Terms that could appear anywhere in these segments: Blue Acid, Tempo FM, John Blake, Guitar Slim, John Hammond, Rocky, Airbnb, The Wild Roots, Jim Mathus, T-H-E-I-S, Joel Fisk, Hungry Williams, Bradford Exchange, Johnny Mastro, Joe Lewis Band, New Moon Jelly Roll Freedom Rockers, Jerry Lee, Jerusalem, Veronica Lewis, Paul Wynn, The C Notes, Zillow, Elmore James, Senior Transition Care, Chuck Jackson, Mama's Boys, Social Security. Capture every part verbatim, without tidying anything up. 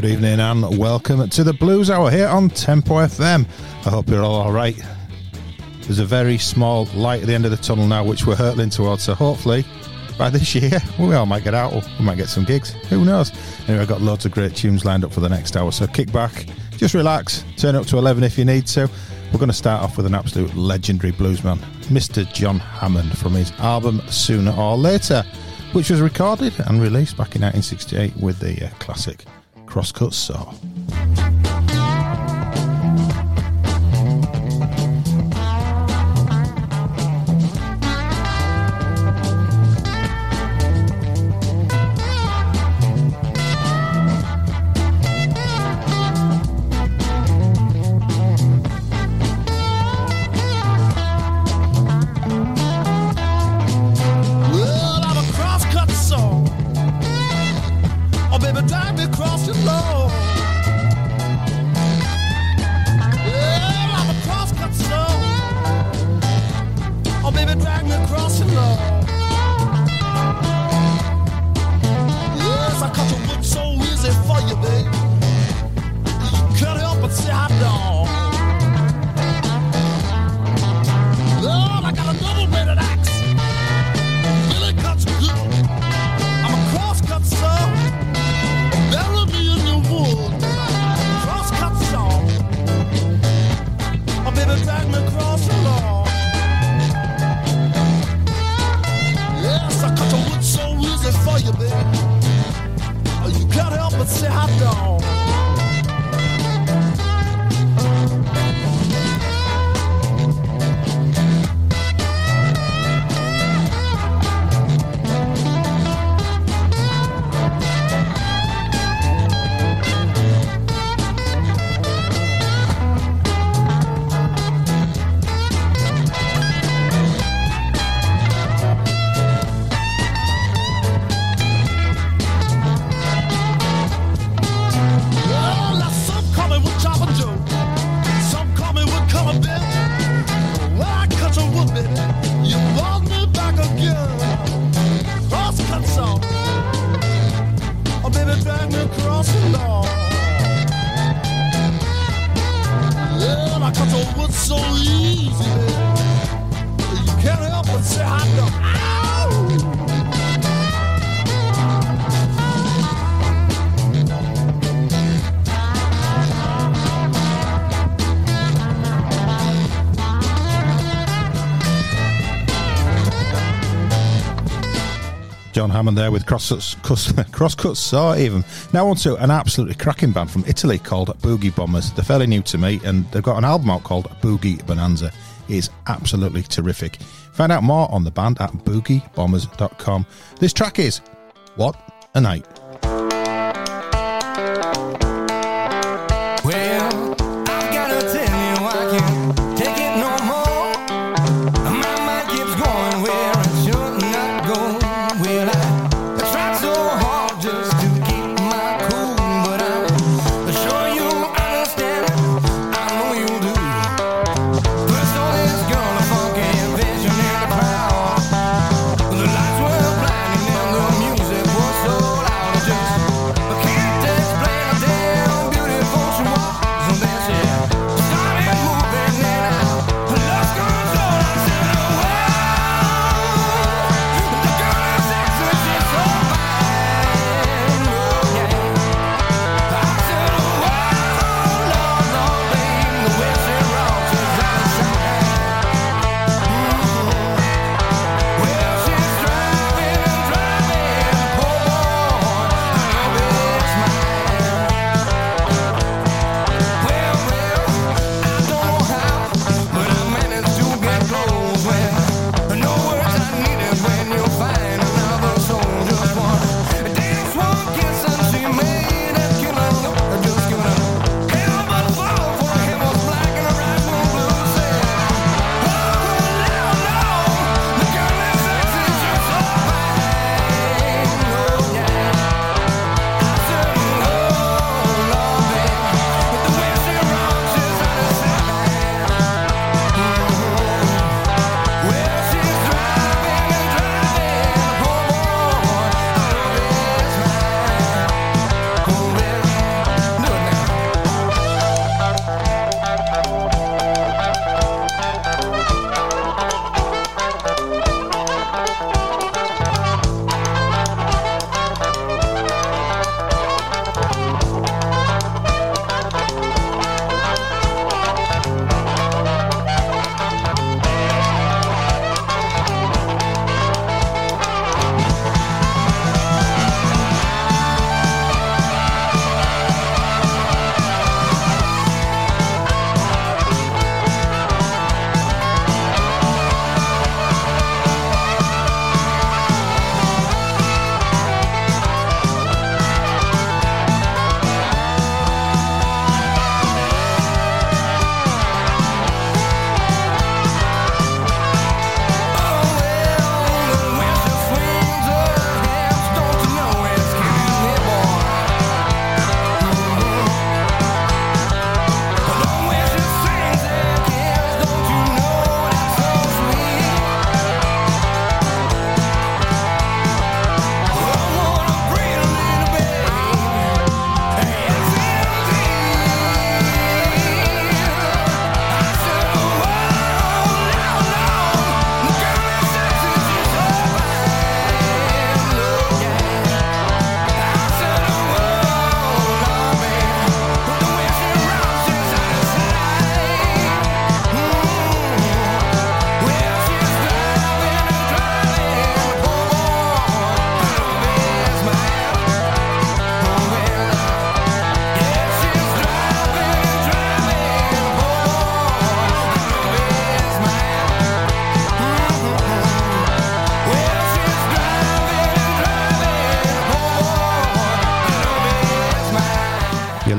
good evening and welcome to the Blues Hour here on Tempo F M. I hope you're all alright. There's a very small light at the end of the tunnel now which we're hurtling towards, so hopefully by this year we all might get out or we might get some gigs. Who knows? Anyway, I've got loads of great tunes lined up for the next hour, so kick back, just relax, turn up to eleven if you need to. We're going to start off with an absolute legendary bluesman, Mister John Hammond, from his album Sooner or Later, which was recorded and released back in nineteen sixty-eight with the uh, classic Crosscut Saw. John Hammond there with Crosscut cross Saw even. Now on to an absolutely cracking band from Italy called Boogie Bombers. They're fairly new to me and they've got an album out called Boogie Bonanza. It is absolutely terrific. Find out more on the band at boogie bombers dot com. This track is What a Night. Loud.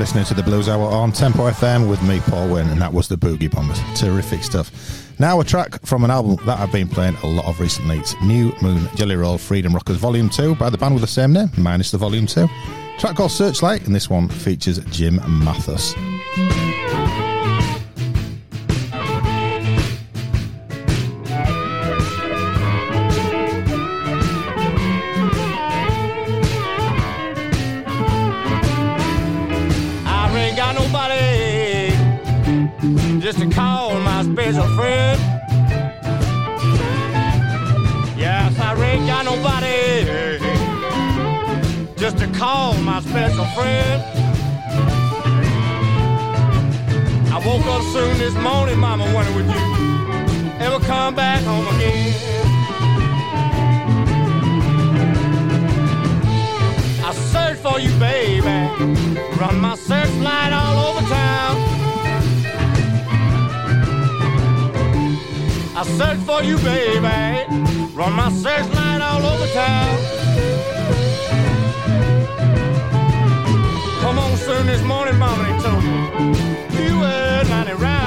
listening to the Blues Hour on Tempo F M with me, Paul Wynn, and that was the Boogie Bombers. Terrific stuff. Now a track from an album that I've been playing a lot of recently. It's New Moon Jelly Roll Freedom Rockers Volume two by the band with the same name, minus the Volume two. A track called Searchlight, and this one features Jim Mathus. Just to call my special friend. Yes, I ain't got nobody just to call my special friend. I woke up soon this morning, mama, wonder would you ever come back home again. I searched for you, baby, run my searchlight all over town. I search for you, baby, run my searchlight all over town. Come on soon this morning, mama, they told me you were not around.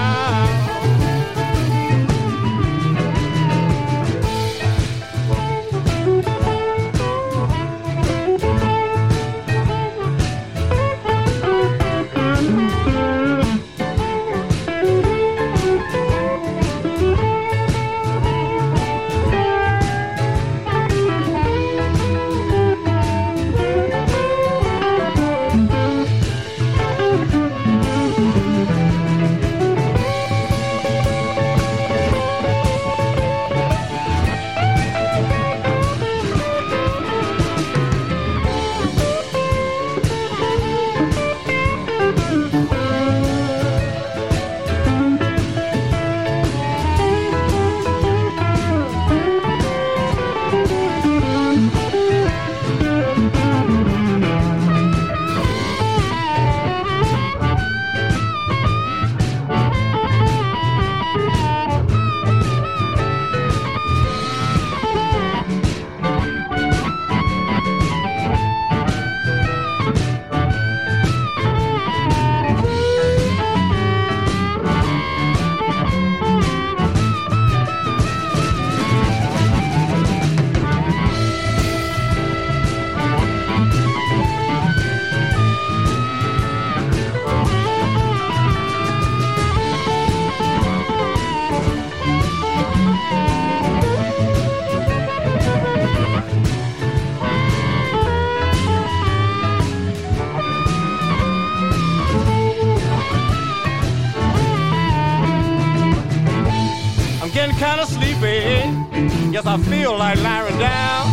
Yes, I feel like lying down.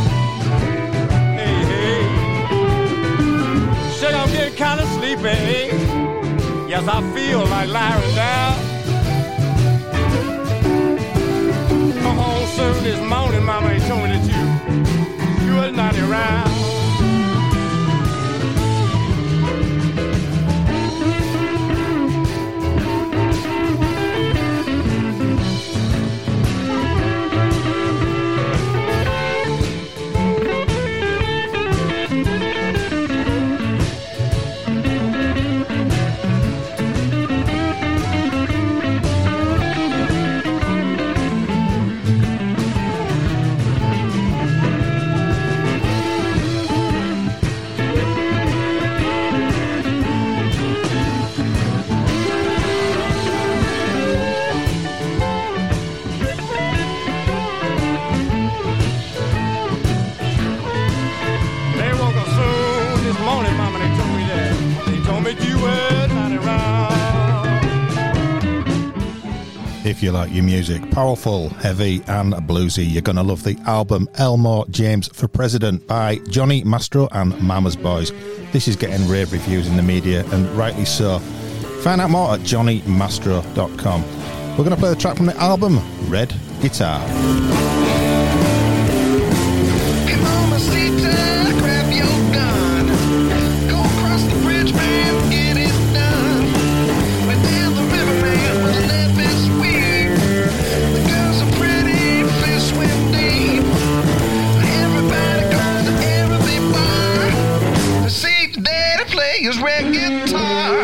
Hey, hey. Shit, I'm getting kind of sleepy. Yes, I feel like lying down. Come home soon this morning, mama ain't told me that you, you are not around. If you like your music powerful, heavy and bluesy, you're going to love the album Elmore James for President by Johnny Mastro and Mama's Boys. This is getting rave reviews in the media, and rightly so. Find out more at johnny mastro dot com. We're going to play the track from the album Red Guitar. Red guitar.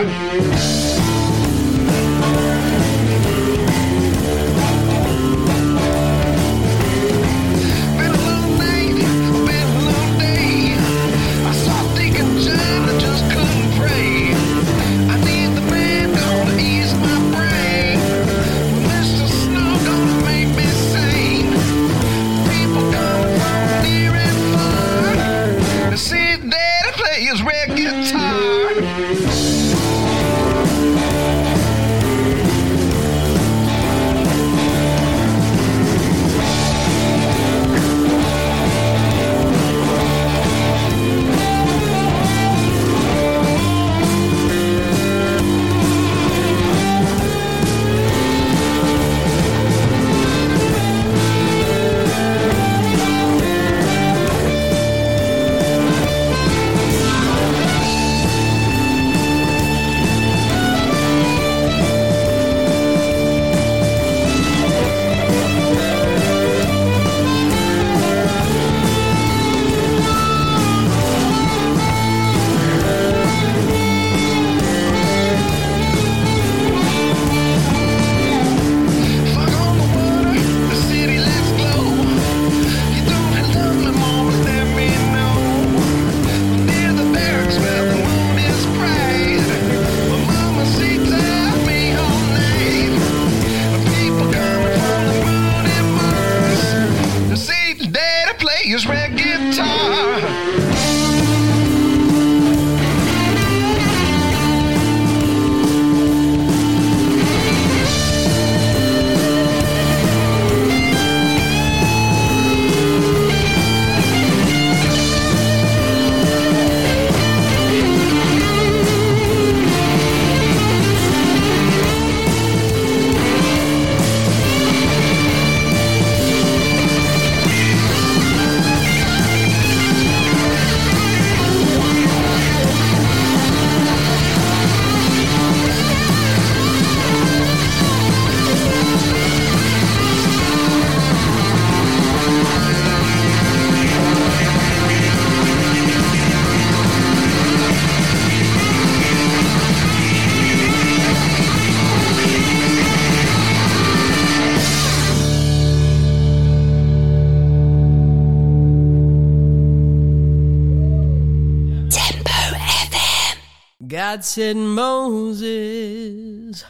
God said, Moses,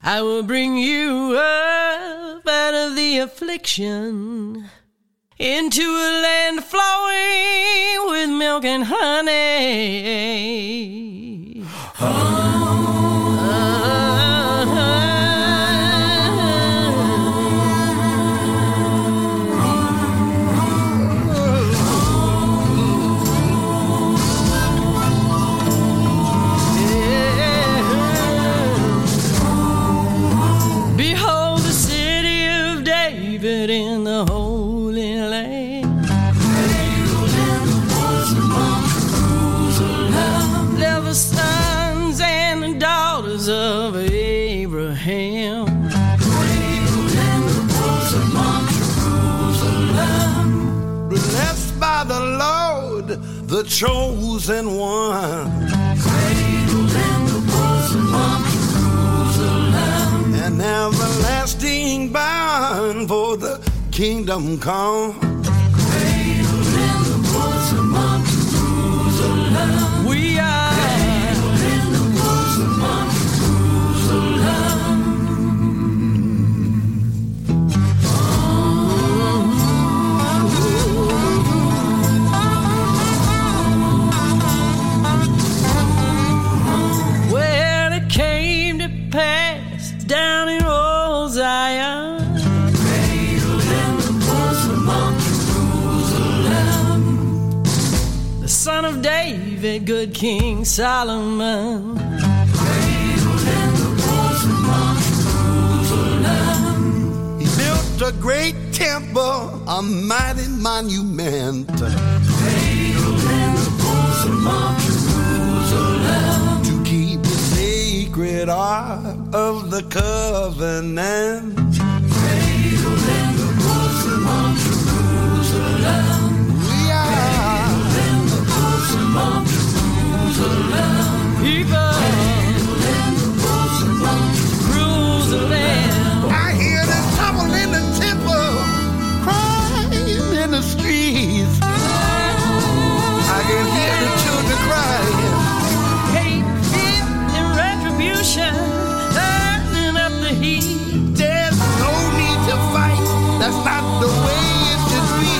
I will bring you up out of the affliction into a land flowing with milk and honey. Oh. The chosen one, cradled in the bosom of Jerusalem, an everlasting bound for the kingdom come. Cradled in the bosom of Jerusalem, we are cradled in the bosom of Jerusalem. Oh. Down in old Zion, cradled in the bosom of Jerusalem, the son of David, good King Solomon, cradled in the bosom of Jerusalem. He built a great temple, a mighty monument, cradled in the bosom of Jerusalem, to keep the sacred ark of the covenant, cradled in the bosom of Jerusalem. We are cradled in the bosom of Jerusalem. People cradled in the bosom of Jerusalem. I hear the trouble in the temple, crying in the streets. I can hear the children crying. Hate, fear, and retribution. There's no need to fight. That's not the way it should be.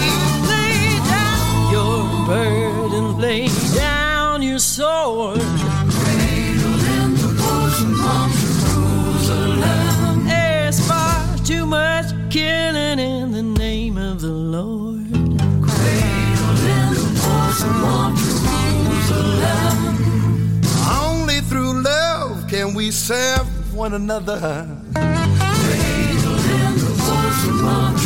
Lay down your burden, lay down your sword. Cradled in the bosom of Jerusalem. There's far too much killing in the name of the Lord. Cradled in the bosom of Jerusalem. Only through love can we serve one another. Cradled in the bosom of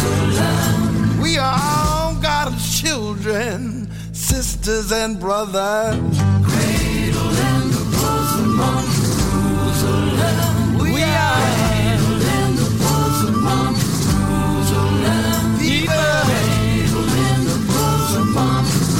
Jerusalem. We are all God's children, sisters and brothers. Cradled in the bosom of Jerusalem. We, we are cradled in the bosom of Jerusalem. People cradled in the bosom of Jerusalem.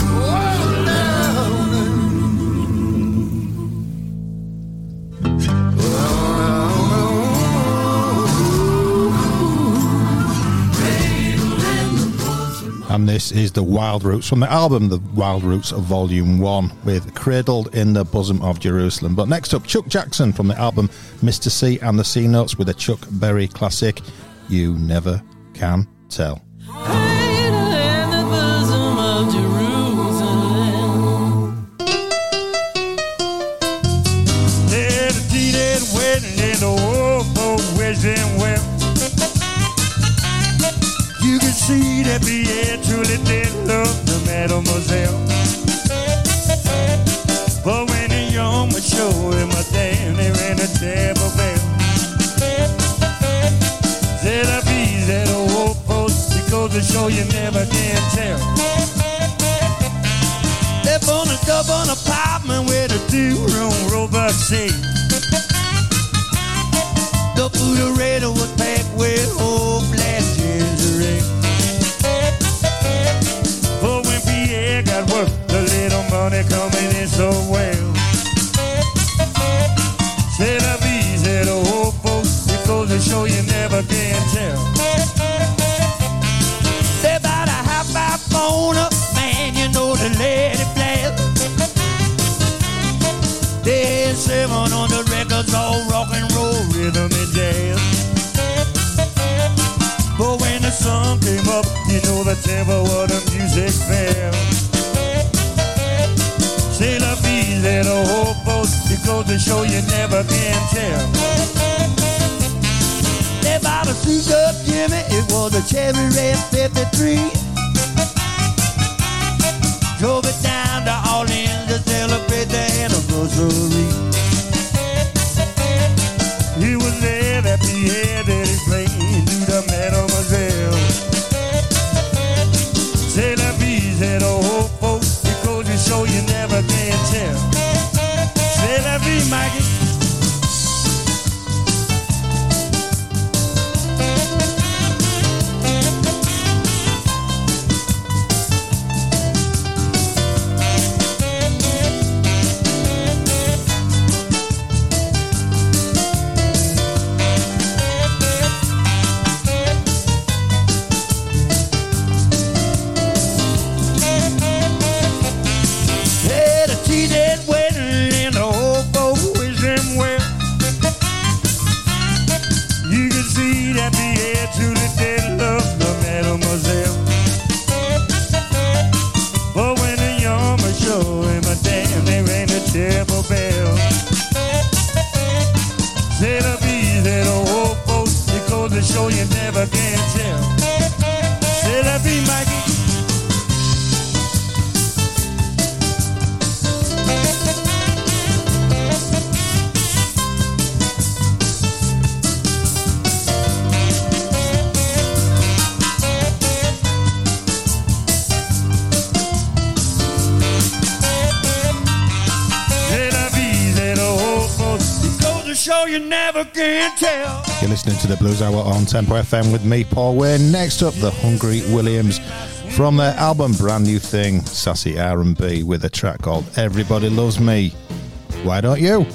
And this is The Wild Roots from the album The Wild Roots of Volume one with Cradled in the Bosom of Jerusalem. But next up, Chuck Jackson from the album Mister C and the C Notes with a Chuck Berry classic, You Never Can Tell. See that Pierre truly did love the mademoiselle. But when the young would show him a damn, they ran a devil bell. Said I be that old post, it goes to show you never can tell. They on a double apartment with a two-room robot seat. The burrito was packed with old black gingerie. Got work, the little money coming in so well. Said I be, said the old folks, it goes to show you never can tell. They bout to hop our phone up, man, you know the lady flares. going on the records, all rock and roll, rhythm and jazz. But when the sun came up, you know the tempo of the music fell. Say the bees and the whole boat, it goes to show you never can tell. They bought a souped-up Jimmy, it was a Chevy Red fifty-three. Drove it down to Orleans to celebrate the anniversary. He was there that he had that he played to the Mademoiselle. Say the bees had a whole folk, because you show you never can tell. Say the bees, Mikey. You're listening to the Blues Hour on Tempo F M with me, Paul Wayne. Next up, the Hungry Williams from their album Brand New Thing, sassy R and B with a track called Everybody Loves Me. Why don't you?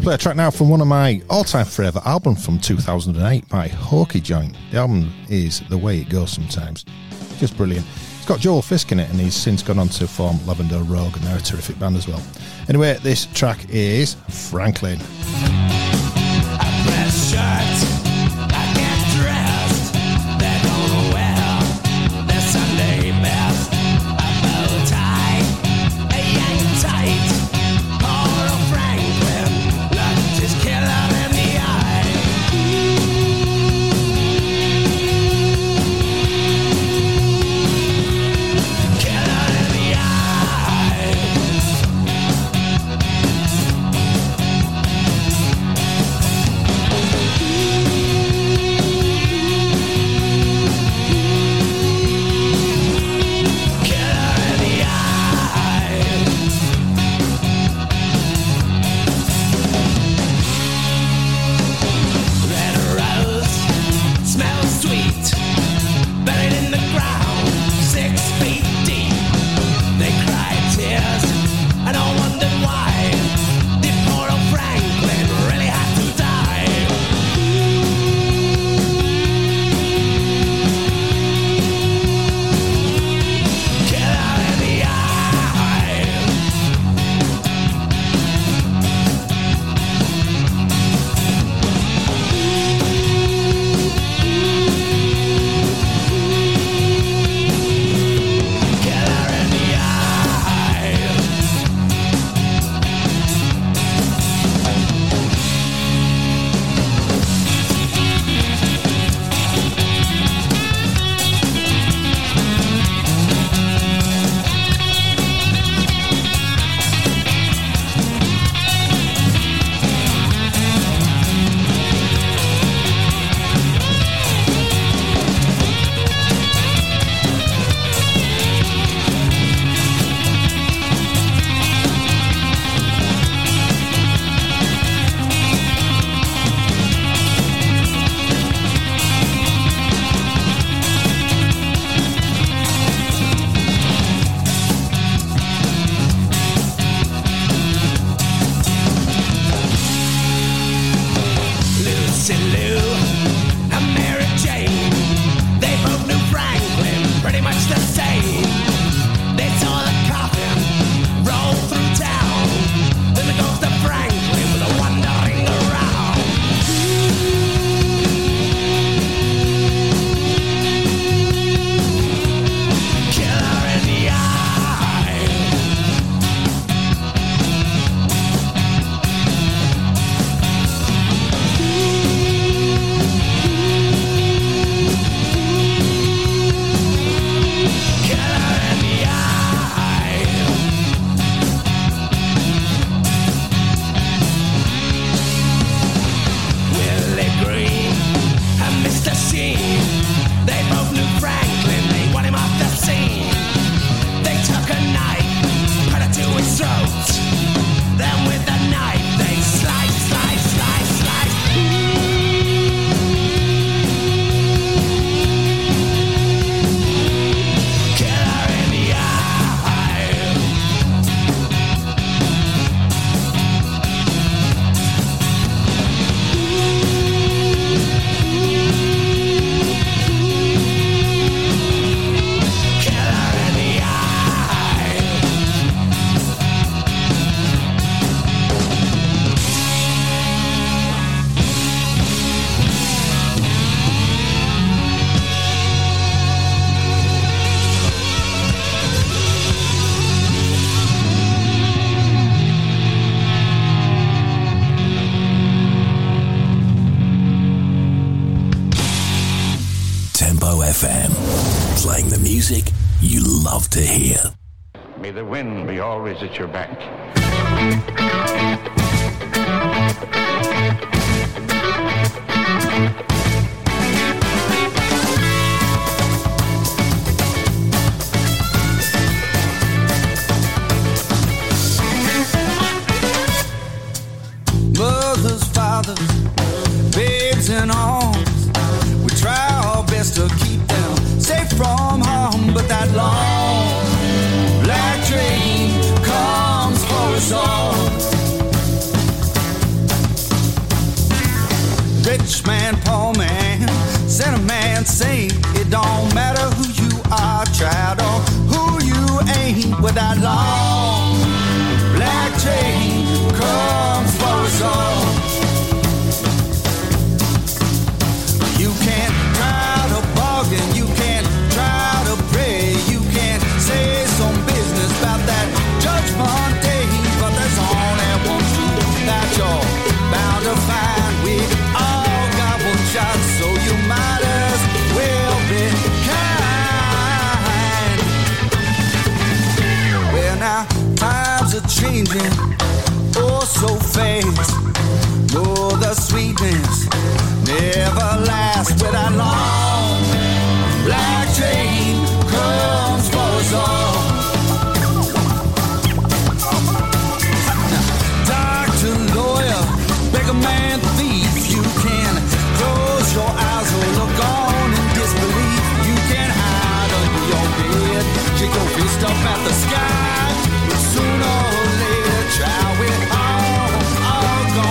Play a track now from one of my all-time favourite albums from two thousand eight by Hokie Joint. The album is The Way It Goes Sometimes. Just brilliant. It's got Joel Fisk in it, and he's since gone on to form Lavender Rogue, and they're a terrific band as well. Anyway, this track is Franklin. I press shut. I get dressed. They don't know where. Lucy Lou, and Mary Jane. They both knew Franklin pretty much the same. They saw the coffin roll through town. Then they goes to Franklin with a wandering around. Killer in the at your back. Mothers, fathers, babes in arms, we try our best to keep them safe from harm, but that long black train comes for us all. Rich man, poor man, sinner man, saint, it don't matter who you are, child, or who you ain't. With that long black train comes for us all. You can't try to bargain, you can't try to pray, you can't say some business about that judgment day, but there's only one truth that you're bound to find. We all got one shot, so you might as well be kind. Well now, times are changing, oh so fast. Oh, the sweetness never lasts. With that long black train comes for us all. Doctor, lawyer, beggar man, thief, you can close your eyes or look on in disbelief. You can hide under your bed, shake your fist up at the sky, but sooner or later, child, we're all, all gone.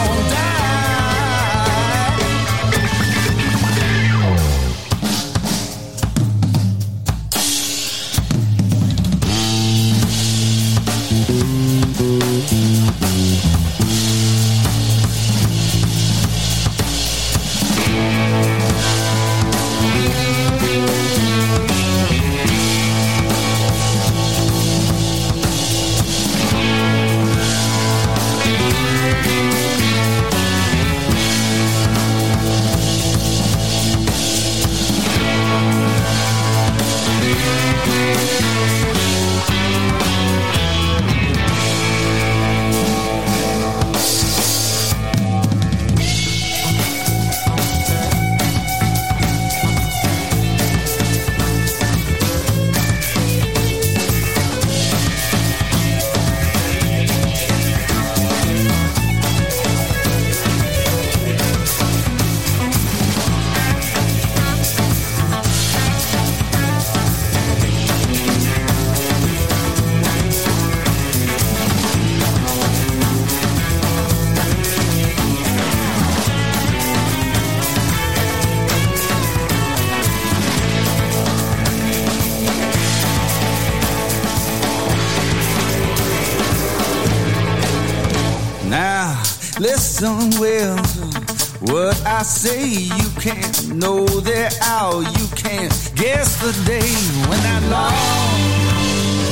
Now listen well to what I say. You can't know the hour, you can't guess the day when that long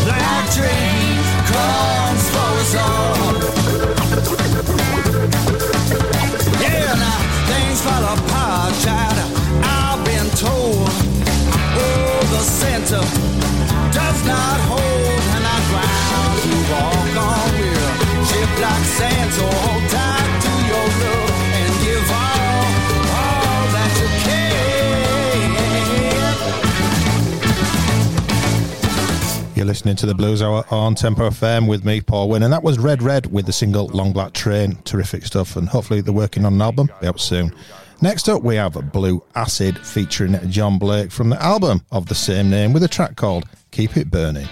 black train comes for us all. Yeah, now things fall apart, child, I've been told. Oh, the center does not hold, and I ground to walk on real ship like sand. So hold tight to your love and give all, all that you can. You're listening to the Blues Hour on Tempo F M with me, Paul Wynn, and that was Red Red with the single Long Black Train. Terrific stuff, and hopefully they're working on an album. Be out soon. Next up, we have Blue Acid featuring John Blake from the album of the same name with a track called Keep It Burning.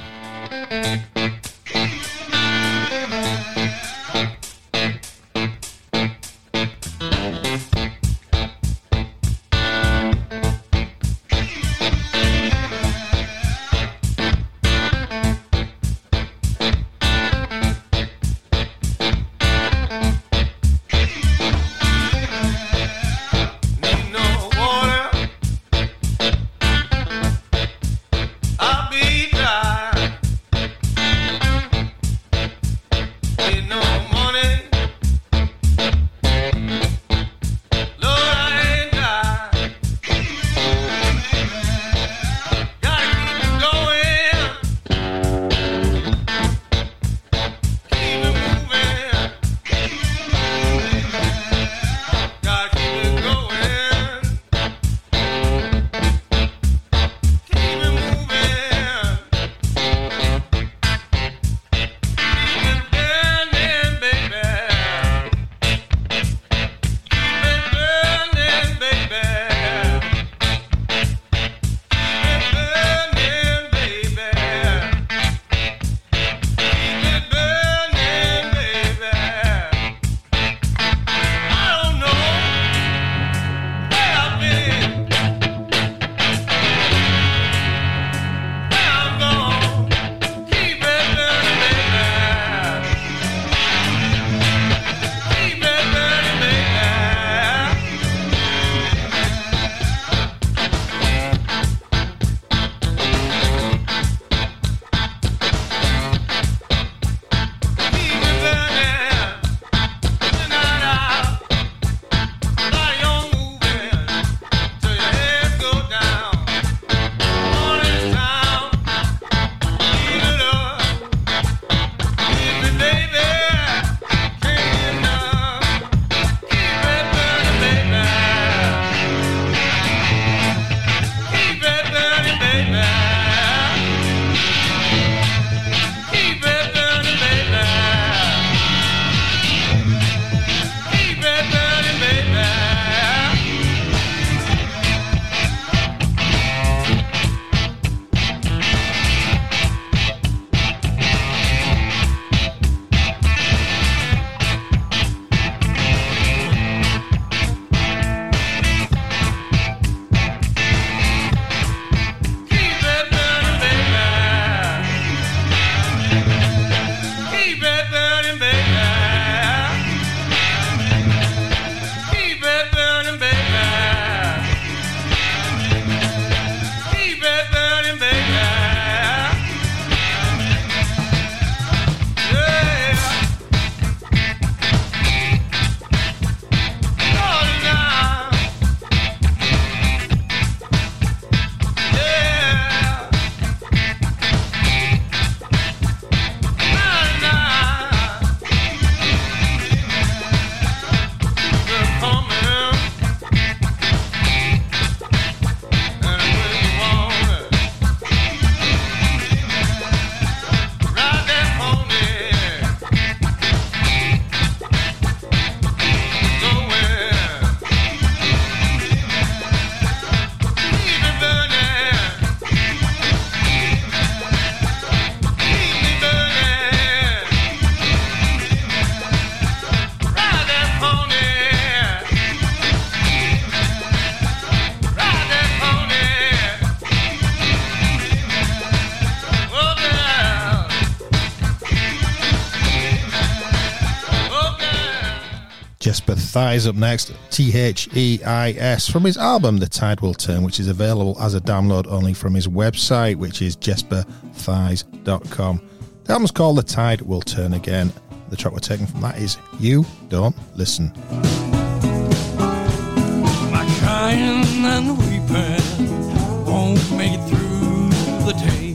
Jesper Thighs up next, T H E I S, from his album The Tide Will Turn, which is available as a download only from his website, which is jesper thighs dot com. The album's called The Tide Will Turn Again. The track we're taking from that is You Don't Listen. My crying and weeping won't make it through the day.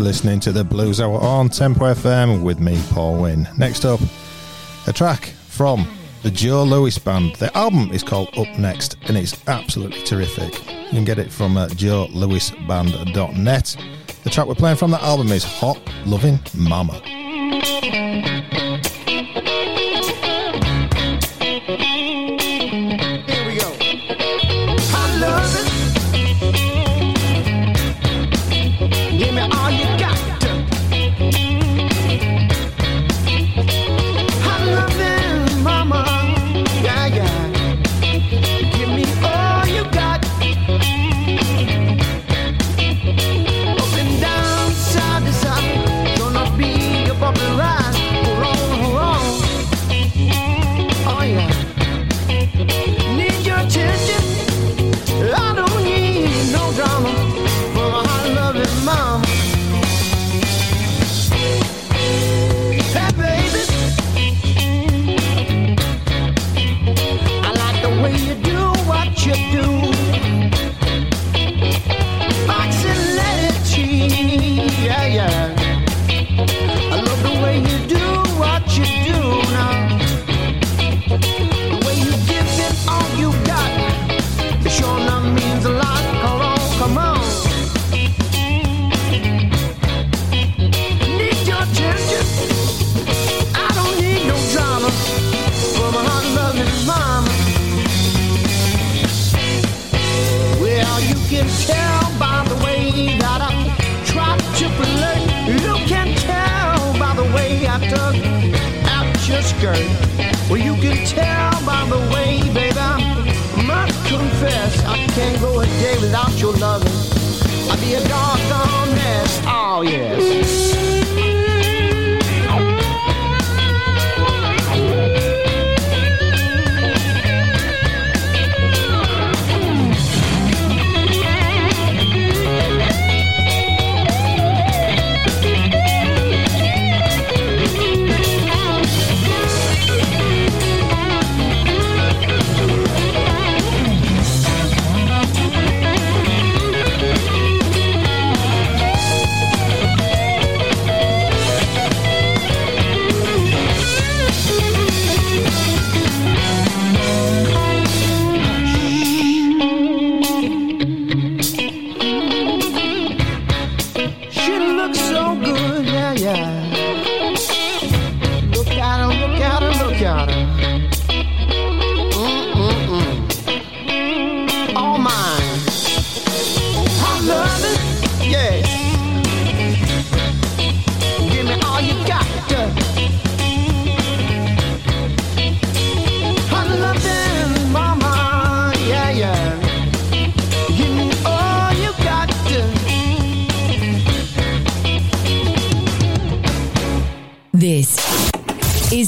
Listening to the Blues Hour on Tempo F M with me, Paul Wynn. Next up, a track from the Joe Lewis Band. Their album is called Up Next, and it's absolutely terrific. You can get it from uh, joe lewis band dot net. The track we're playing from that album is Hot Lovin' Mama. Up and down, side to side, gonna be a Well, you can tell by the way, baby, I must confess I can't go a day without your loving. I'll be a doggone mess, oh yes.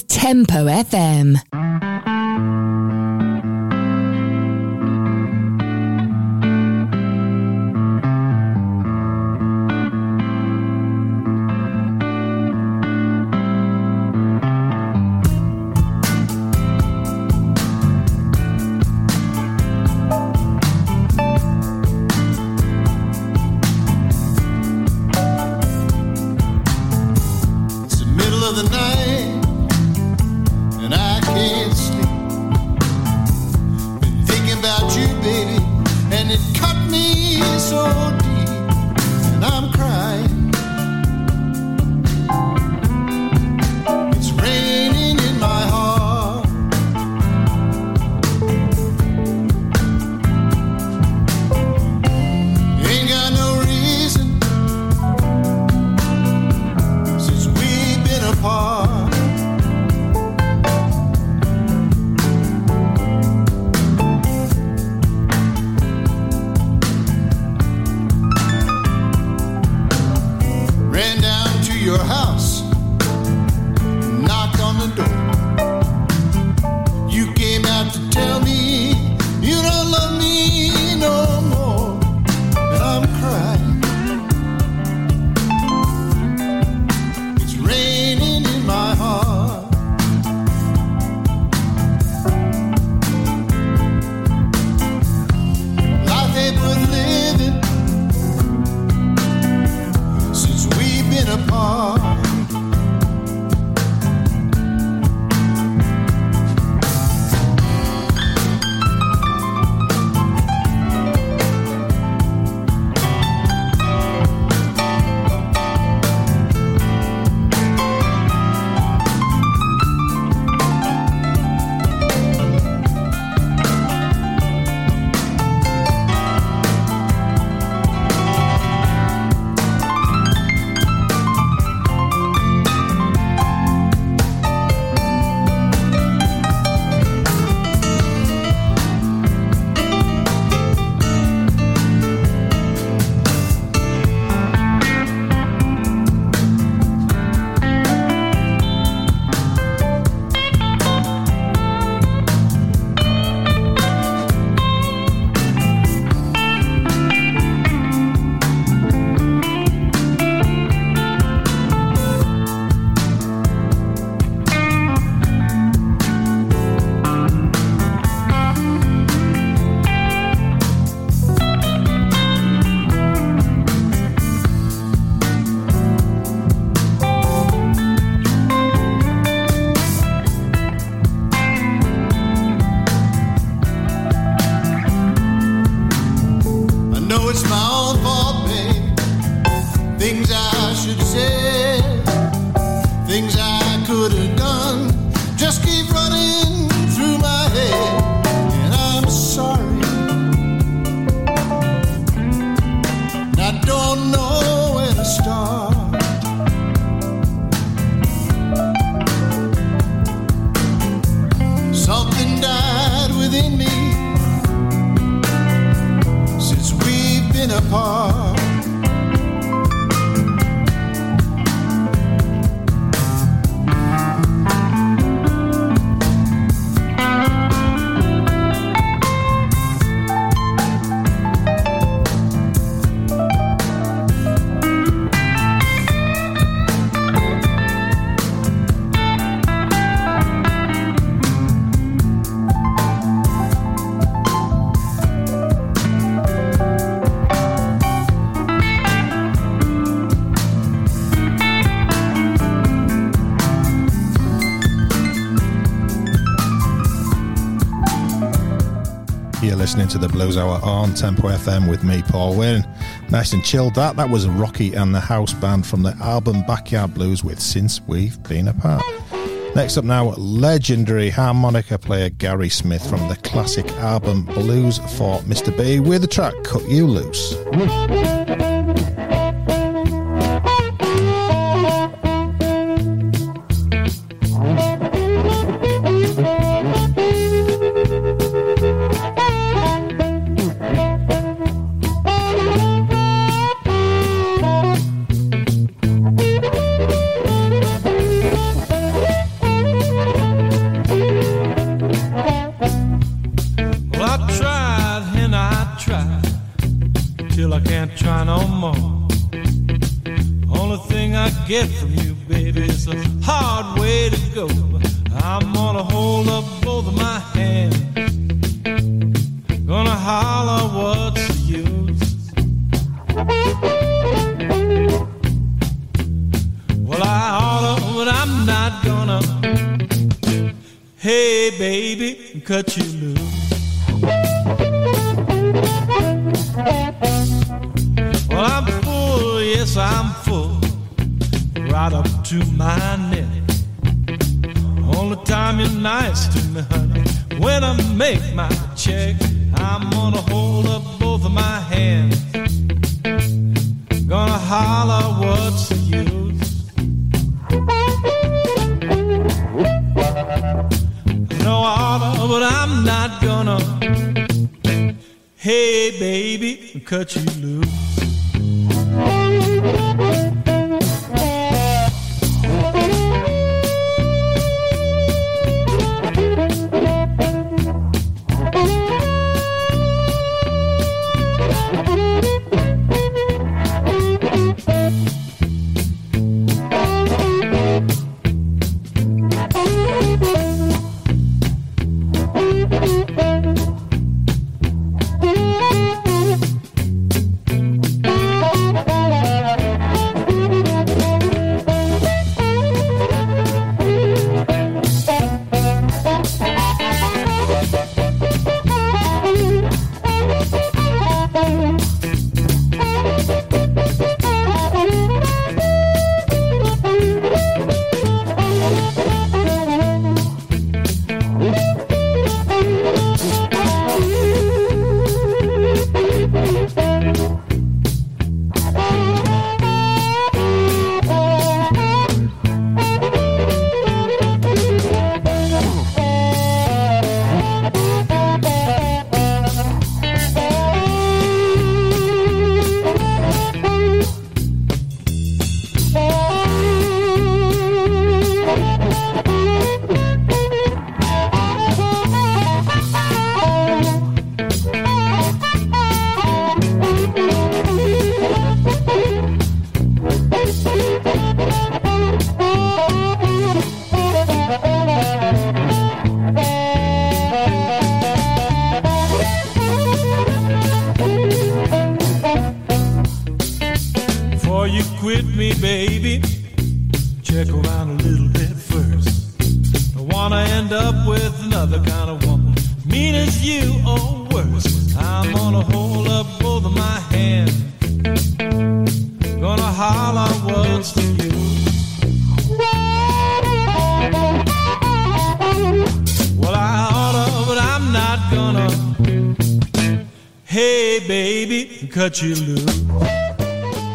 Tempo F M. It's died within me since we've been apart. Listening to the Blues Hour on Tempo F M with me, Paul Wynn. Nice and chilled that. That was Rocky and the House Band from the album Backyard Blues with Since We've Been Apart. Next up now, legendary harmonica player Gary Smith from the classic album Blues for Mister B with the track Cut You Loose.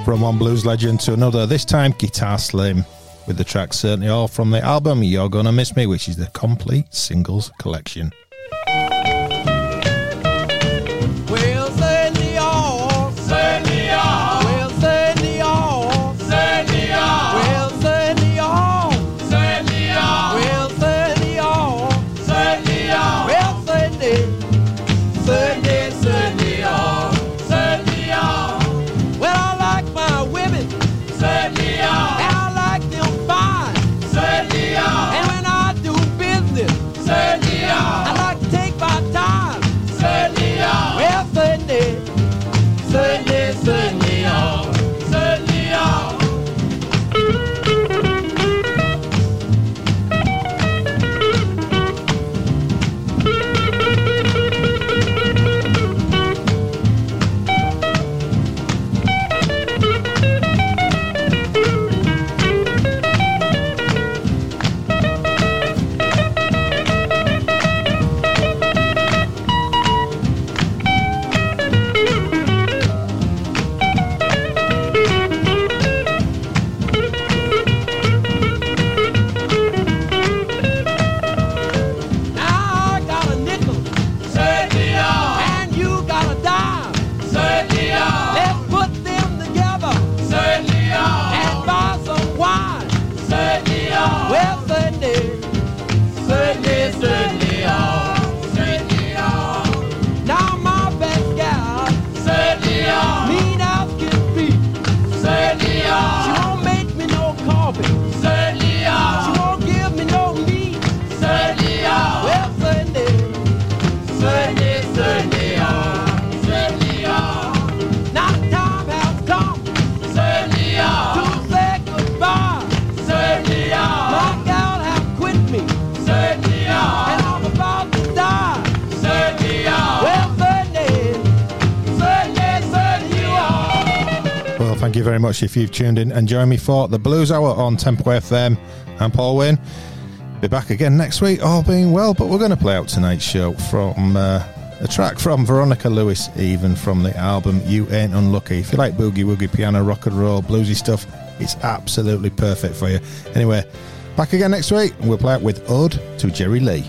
From one blues legend to another, this time Guitar Slim with the track Certainly All from the album You're Gonna Miss Me, which is the complete singles collection. Thank you very much if you've tuned in and joined me for the Blues Hour on Tempo F M. I'm Paul Wynne. Be back again next week, all being well, but we're going to play out tonight's show from uh, a track from Veronica Lewis, even from the album You Ain't Unlucky. If you like boogie woogie, piano, rock and roll, bluesy stuff, it's absolutely perfect for you. Anyway, back again next week, and we'll play out with Ode to Jerry Lee.